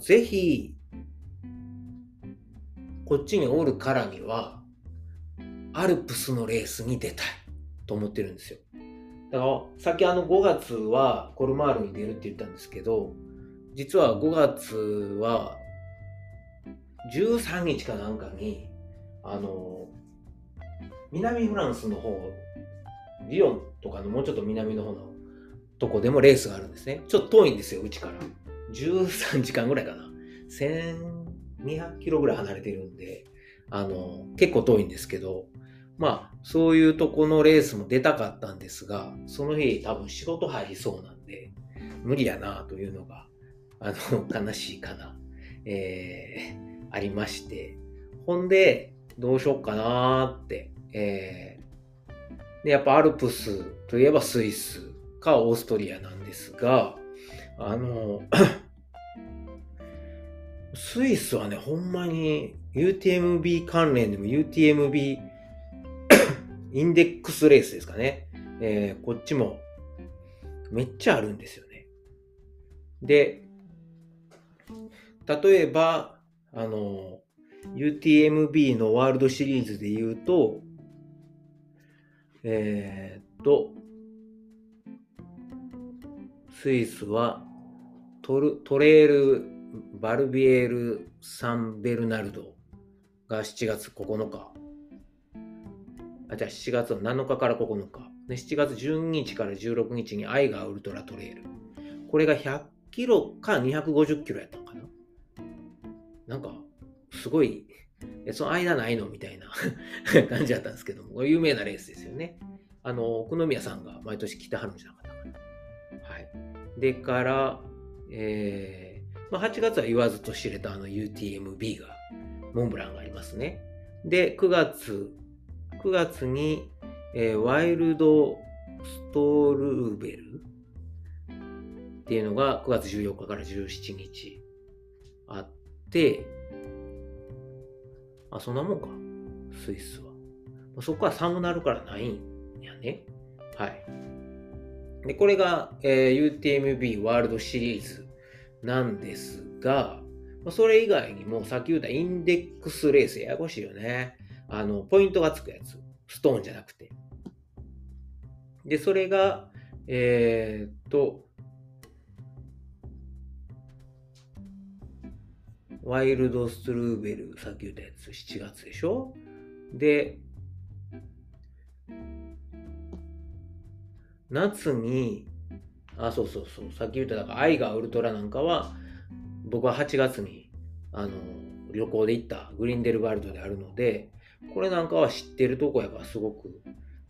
ぜひこっちにおるからにはアルプスのレースに出たいと思ってるんですよ。だからさっき5月はコルマールに出るって言ったんですけど、実は5月は13日かなんかに南フランスの方、リヨンとかのもうちょっと南の方のとこでもレースがあるんですね。ちょっと遠いんですよ、うちから13時間ぐらいかな、1200キロぐらい離れてるんで結構遠いんですけど、まあそういうとこのレースも出たかったんですが、その日多分仕事入りそうなんで無理やなというのが悲しいかな、ありまして、ほんでどうしようかなって、でやっぱアルプスといえばスイスかオーストリアなんですが、スイスはね、ほんまに UTMB 関連でも UTMBインデックスレースですかね、こっちもめっちゃあるんですよね。で、例えばUTMB のワールドシリーズで言うと、スイスはトレールバルビエール・サンベルナルドが7月9日。じゃあ7月の7日から9日で、7月12日から16日にアイガーウルトラトレイル、これが100キロか250キロやったのかな、なんかすごいその間ないのみたいな感じだったんですけども、有名なレースですよね。奥宮さんが毎年来てはるんじゃなかったかな。はい。でから、まあ、8月は言わずと知れたUTMB がモンブランがありますね。で9月に、ワイルドストルーベルっていうのが9月14日から17日あって、あ、そんなもんかスイスは。そこは寒なるからないんやね。はい。でこれが、UTMB ワールドシリーズなんですが、それ以外にもさっき言ったインデックスレース、ややこしいよね、ポイントがつくやつ、ストーンじゃなくて。で、それが、ワイルドストルーベル、さっき言ったやつ、7月でしょ。で、夏に、あ、そうそうそう、さっき言っただからアイガーウルトラなんかは僕は8月に旅行で行ったグリンデルバルトであるので、これなんかは知ってるとこやからすごく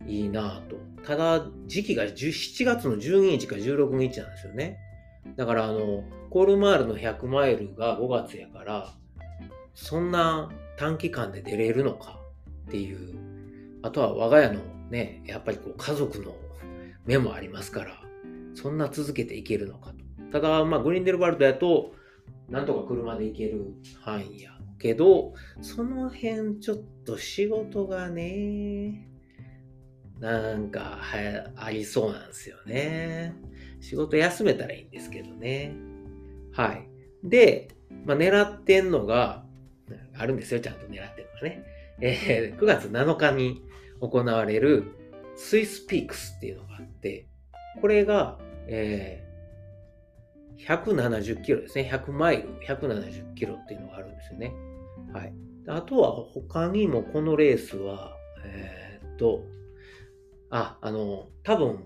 いいなぁと。ただ時期が7月の12日か16日なんですよね。だからコールマールの100マイルが5月やから、そんな短期間で出れるのかっていう。あとは我が家のね、やっぱりこう家族の目もありますから、そんな続けていけるのかと。ただまあグリンデルバルトやとなんとか車で行ける範囲やけど、その辺ちょっと仕事がね、なんかありそうなんですよね。仕事休めたらいいんですけどね。はい。で、まあ、狙ってんのがあるんですよ。ちゃんと狙ってんのね。9月7日に行われるスイスピークスっていうのがあって、これが、170キロですね。100マイル、170キロっていうのがあるんですよね。はい。あとは他にもこのレースは、多分、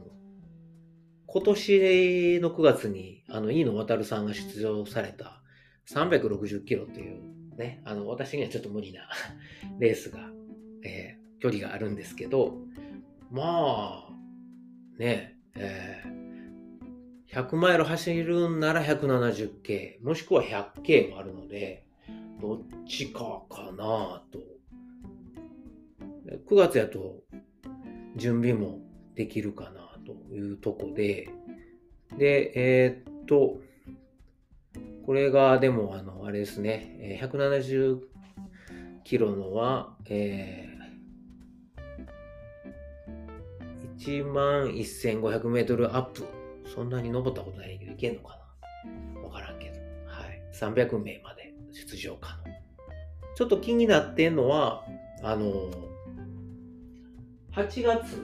今年の9月に、飯野渉さんが出場された360キロというね、私にはちょっと無理なレースが、距離があるんですけど、まあ、ね、100マイル走るんなら 170K もしくは 100K もあるので、どっちかかなと。9月やと準備もできるかなというとこで、で、これがでもあれですね、170キロのは、11,500 メートルアップ。そんなに登ったことないけど、いけんのかな、わからんけど。はい。300名まで出場可能。ちょっと気になってんのは、8月、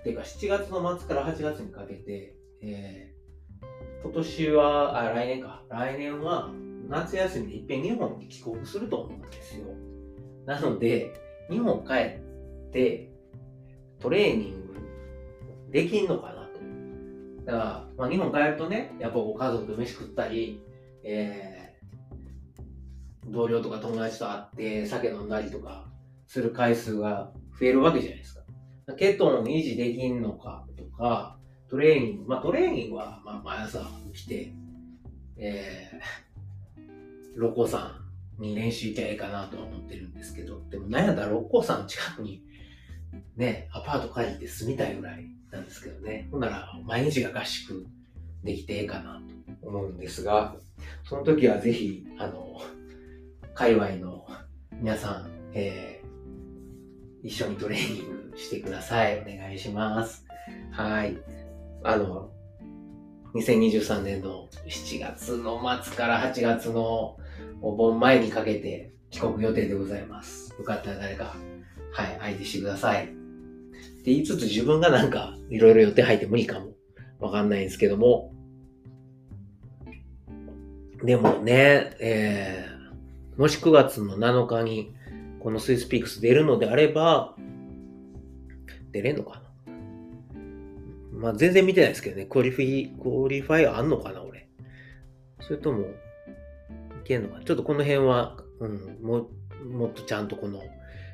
っていうか7月の末から8月にかけて、今年は、来年か。来年は夏休みでいっぺん日本に帰国すると思うんですよ。なので、日本帰ってトレーニングできんのかな。だからまあ、日本帰るとね、やっぱご家族と飯食ったり、同僚とか友達と会って酒飲んだりとかする回数が増えるわけじゃないですか。血糖の維持できんのかとか、トレーニング、まあトレーニングはまあ毎朝起きて、六甲山に練習行きゃいいかなとは思ってるんですけど、でもなんやったら六甲山の近くにね、アパート借りて住みたいぐらいなんですけどね。ほんなら毎日が合宿できていいかなと思うんですが、その時はぜひ界隈の皆さん、一緒にトレーニングしてください。お願いします。はい。2023年の7月の末から8月のお盆前にかけて帰国予定でございます。よかったら誰か、はい、相手してください。って言いつつ自分がなんかいろいろ予定入って無理かもわかんないんですけども、でもね、もし9月の7日にこのスイスピークス出るのであれば、出れんのかな、まあ全然見てないですけどね。クオリファイあんのかな俺、それともいけんのかな。ちょっとこの辺は、もっとちゃんとこの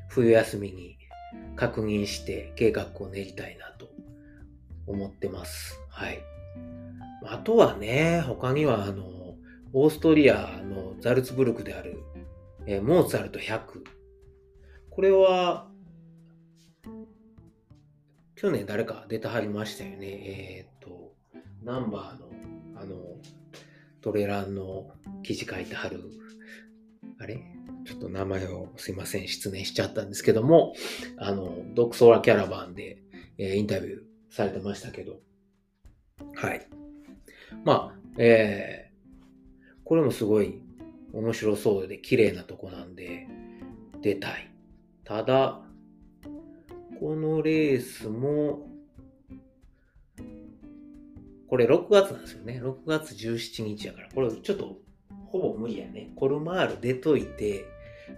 冬休みに確認して計画を練りたいなと思ってます。はい。あとはね、他にはオーストリアのザルツブルクである、モーツァルト100。これは、去年誰か出てはりましたよね。ナンバーのトレランの記事書いてはる、あれ？ちょっと名前をすいません、失念しちゃったんですけども、ドクソーラキャラバンで、インタビューされてましたけど、はい。まあ、これもすごい面白そうで綺麗なとこなんで出たい。ただ、このレースも、これ6月なんですよね。6月17日やから、これちょっとほぼ無理やね。コルマール出といて、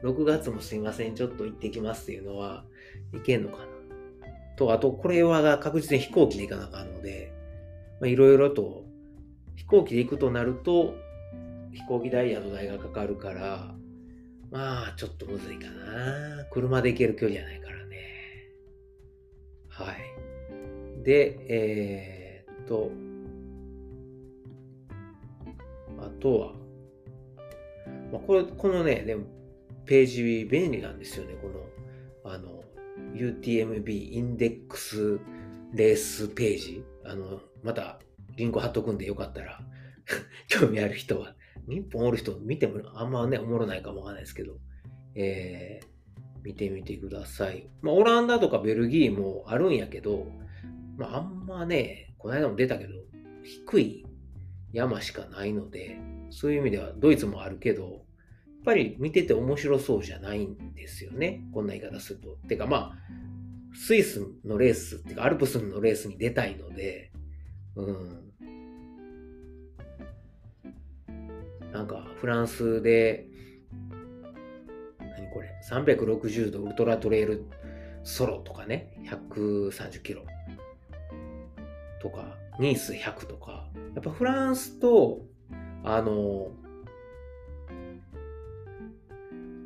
6月もすいません、ちょっと行ってきますっていうのはいけんのかなと。あとこれは確実に飛行機で行かなあかんので、いろいろと飛行機で行くとなると飛行機代や土代がかかるから、まあちょっとむずいかな。車で行ける距離じゃないからね。はい。であとは、まあ、このね、でもページ便利なんですよね。このUTMB インデックスレースページ、またリンク貼っとくんで、よかったら興味ある人は、日本おる人見てもあんまねおもろないかもわかんないですけど、見てみてください。まあオランダとかベルギーもあるんやけど、まああんまね、この間も出たけど低い山しかないので、そういう意味ではドイツもあるけど、やっぱり見てて面白そうじゃないんですよね。こんな言い方すると。てかまあ、スイスのレース、てかアルプスのレースに出たいので、なんかフランスで、何これ、360度ウルトラトレイルソロとかね、130キロとか、ニース100とか、やっぱフランスと、な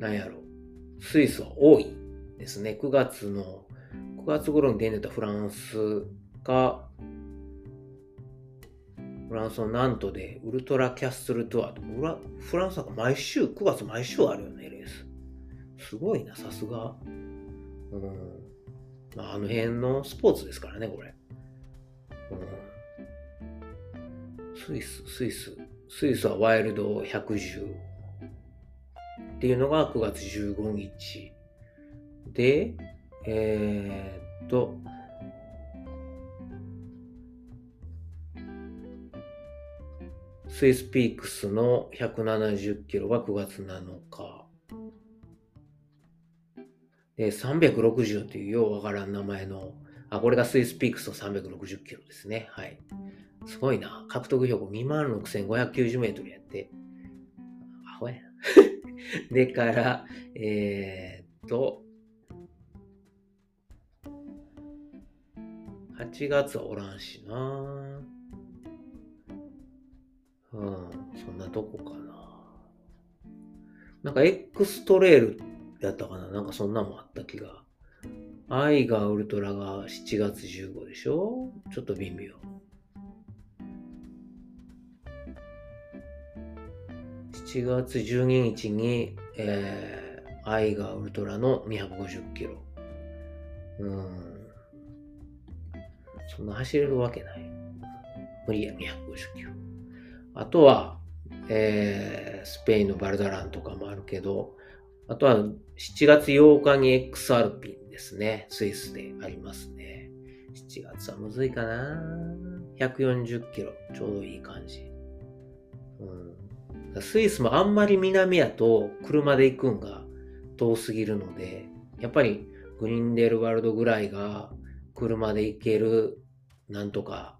んやろ、スイスは多いですね。9月頃に出てたフランスのなんとでウルトラキャッスルツアーとか、フランスなんか毎週9月毎週あるよね、レース。すごいな、さすが。まあ、あの辺のスポーツですからね、これ。スイスはワイルド110。っていうのが9月15日で、スイスピークスの170キロが9月7日で、360っていうようわからん名前の、これがスイスピークスの360キロですね。はい。すごいな。獲得標高 26,590 メートルやって、アホやなでから、8月はおらんしな。そんなとこかな。なんか X トレイルやったかな。なんかそんなもんあった気が。アイガーウルトラが7月15でしょ。ちょっと微妙。7月12日に、アイガーウルトラの250キロ。そんな走れるわけない。無理や、250キロ。あとは、スペインのバルダランとかもあるけど、あとは7月8日に X アルピンですね。スイスでありますね。7月はむずいかな。140キロ。ちょうどいい感じ。スイスもあんまり南やと車で行くんが遠すぎるので、やっぱりグリンデルワルドぐらいが車で行ける、なんとか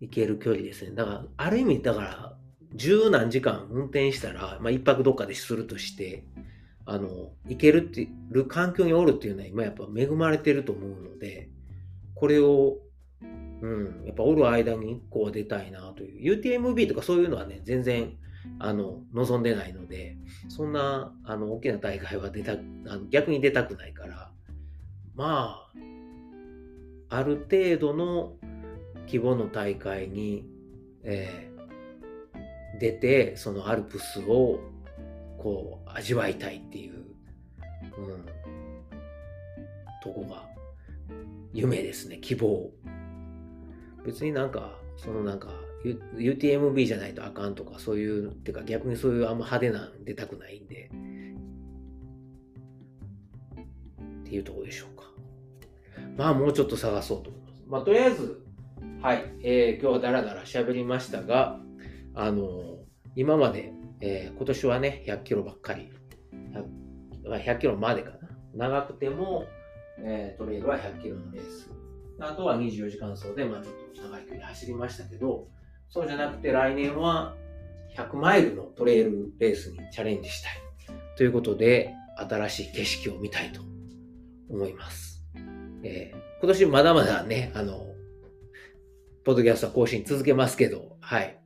行ける距離ですね。だからある意味、だから十何時間運転したら、まあ一泊どっかでするとして、行けるっていう環境におるっていうのは今やっぱ恵まれてると思うので、これをやっぱおる間に1個は出たいなという。UTMB とかそういうのはね、全然、望んでないので、そんな、大きな大会は逆に出たくないから、まあ、ある程度の規模の大会に、出て、そのアルプスを、こう、味わいたいっていう、とこが、夢ですね、希望。別になんか、UTMB じゃないとあかんとか、そういう、ってか逆にそういうあんま派手なん出たくないんで、っていうところでしょうか。まあもうちょっと探そうと思います。まあとりあえず、はい、今日はダラダラ喋りましたが、今まで、今年はね、100キロばっかり、100キロまでかな。長くても、トレイルは100キロのレース。あとは24時間走で、まあちょっと長い距離走りましたけど、そうじゃなくて来年は100マイルのトレイルレースにチャレンジしたいということで、新しい景色を見たいと思います。今年まだまだね、ポッドキャストは更新続けますけど、はい。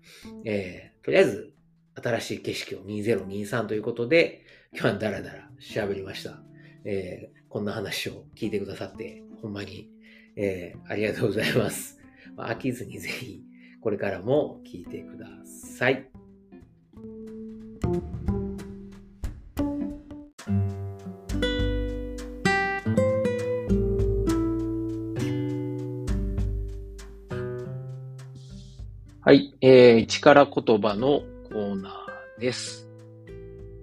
とりあえず、新しい景色を2023ということで、今日はダラダラ喋りました。こんな話を聞いてくださって、ほんまに、ありがとうございます。まあ、飽きずにぜひ、これからも聞いてください。はい、力言葉のコーナーです。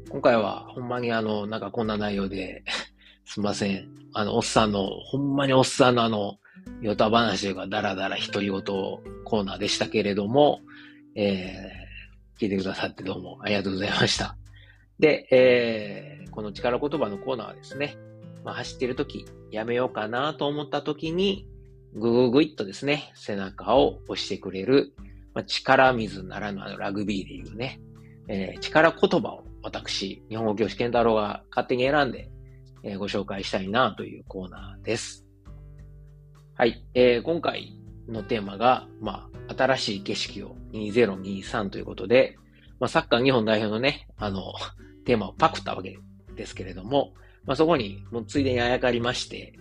今回はほんまになんかこんな内容ですいません。おっさんの、ほんまにおっさんのヨタ話というかダラダラ独り言コーナーでしたけれども、聞いてくださってどうもありがとうございました。で、この力言葉のコーナーはですね、まあ、走っているときやめようかなと思ったときにググイッとですね、背中を押してくれるまあ、力水ならぬラグビーでいうね、力言葉を私、日本語教師健太郎が勝手に選んで、ご紹介したいなというコーナーです。はい、今回のテーマが、まあ、新しい景色を2023ということで、まあ、サッカー日本代表のね、テーマをパクったわけですけれども、まあ、そこにもうついでにあやかりまして、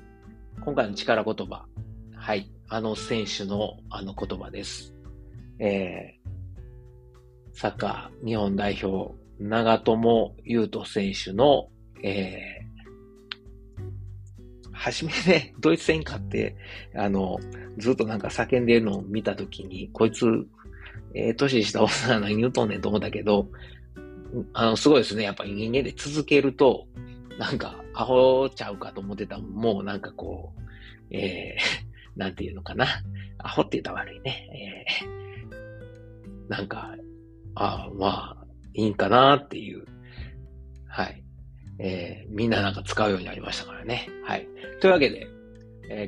今回の力言葉、はい、選手の言葉です。サッカー日本代表長友佑都選手の、初めねドイツ戦勝ってずっとなんか叫んでるのを見たときにこいつ年下おっさん何言うとんねんと思ったけどすごいですねやっぱり人間で続けるとなんかアホちゃうかと思ってたもうなんかこう、なんていうのかなアホって言ったら悪いね、なんか、ああ、まあ、いいんかなっていう。はい。みんななんか使うようになりましたからね。はい。というわけで、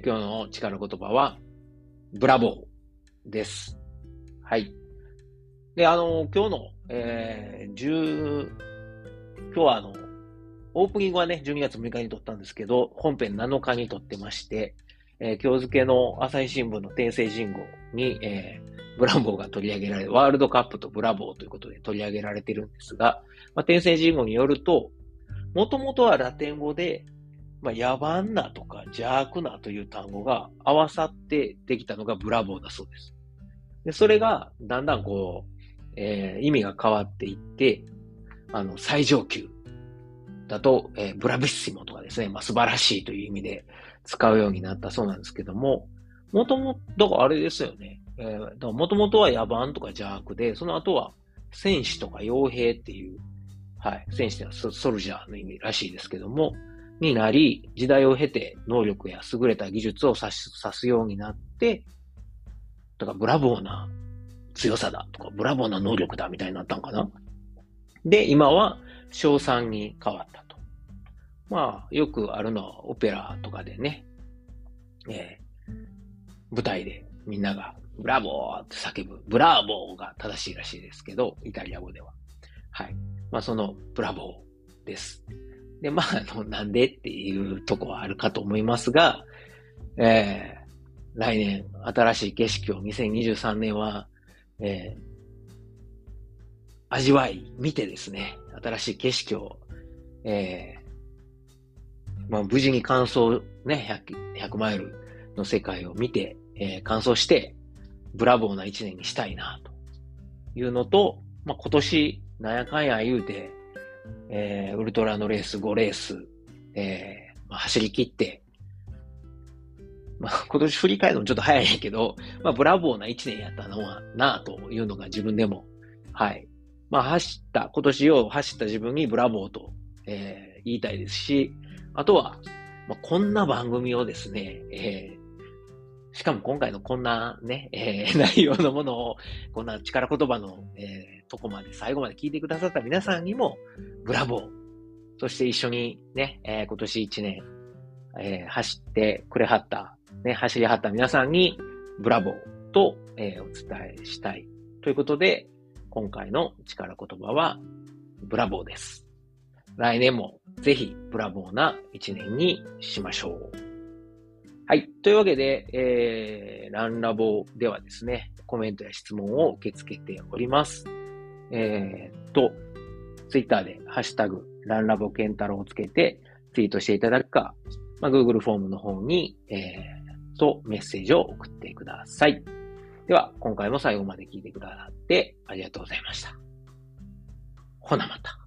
今日の力言葉は、ブラボーです。はい。で、今日の、今日はオープニングはね、12月6日に撮ったんですけど、本編7日に撮ってまして、今日付の朝日新聞の訂正人号に、ブラボーが取り上げられる、ワールドカップとブラボーということで取り上げられているんですが、まあ、訂正人語によると、もともとはラテン語で、まあ、野蛮なとか邪悪なという単語が合わさってできたのがブラボーだそうです。でそれがだんだんこう、意味が変わっていって、最上級だと、ブラビッシモとかですね、まあ、素晴らしいという意味で使うようになったそうなんですけども、もともと、だからあれですよね。もともとは野蛮とか邪悪で、その後は戦士とか傭兵っていう、はい、戦士というのはソルジャーの意味らしいですけども、になり、時代を経て能力や優れた技術を指すようになって、だからブラボーな強さだとか、ブラボーな能力だみたいになったのかな。で、今は称賛に変わったと。まあ、よくあるのはオペラとかでね、舞台でみんなが、ブラボーって叫ぶ。ブラボーが正しいらしいですけど、イタリア語では。はい。まあ、その、ブラボーです。で、まあ、なんでっていうとこはあるかと思いますが、来年、新しい景色を2023年は、味わい、見てですね、新しい景色を、まあ、無事に完走、ね、100マイルの世界を見て、完走して、ブラボーな一年にしたいな、というのと、まあ、今年、なんやかんや言うて、ウルトラのレース5レース、まあ、走り切って、まあ、今年振り返るのもちょっと早いんやけど、まあ、ブラボーな一年やったのはな、というのが自分でも、はい。まあ、今年を走った自分にブラボーと、言いたいですし、あとは、まあ、こんな番組をですね、しかも今回のこんなね、内容のものを、こんな力言葉の、とこまで最後まで聞いてくださった皆さんにも、ブラボー。そして一緒にね、今年一年、走ってくれはった、ね、走りはった皆さんに、ブラボーと、お伝えしたい。ということで、今回の力言葉は、ブラボーです。来年もぜひ、ブラボーな一年にしましょう。はい。というわけで、ランラボではですね、コメントや質問を受け付けております。ツイッターでハッシュタグ、ランラボケンタロウをつけてツイートしていただくか、Google フォームの方に、メッセージを送ってください。では、今回も最後まで聞いてくださってありがとうございました。ほなまた。